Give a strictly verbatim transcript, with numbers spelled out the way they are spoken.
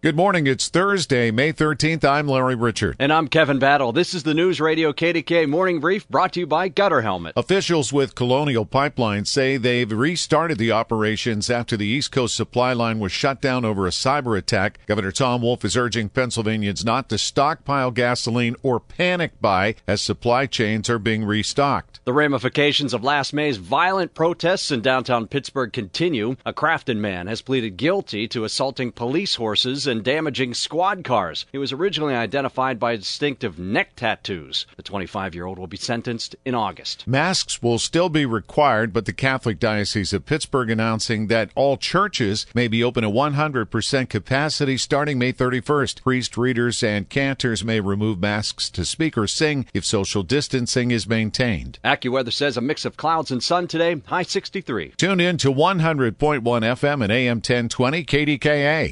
Good morning. It's Thursday, May thirteenth. I'm Larry Richard. And I'm Kevin Battle. This is the News Radio K D K A Morning Brief brought to you by Gutter Helmet. Officials with Colonial Pipeline say they've restarted the operations after the East Coast supply line was shut down over a cyber attack. Governor Tom Wolf is urging Pennsylvanians not to stockpile gasoline or panic buy as supply chains are being restocked. The ramifications of last May's violent protests in downtown Pittsburgh continue. A Crafton man has pleaded guilty to assaulting police horses and damaging squad cars. He was originally identified by distinctive neck tattoos. The twenty-five-year-old will be sentenced in August. Masks will still be required, but the Catholic Diocese of Pittsburgh announcing that all churches may be open at one hundred percent capacity starting May thirty-first. Priests, readers, and cantors may remove masks to speak or sing if social distancing is maintained. AccuWeather says a mix of clouds and sun today, high sixty-three. Tune in to one hundred point one F M and A M ten twenty K D K A.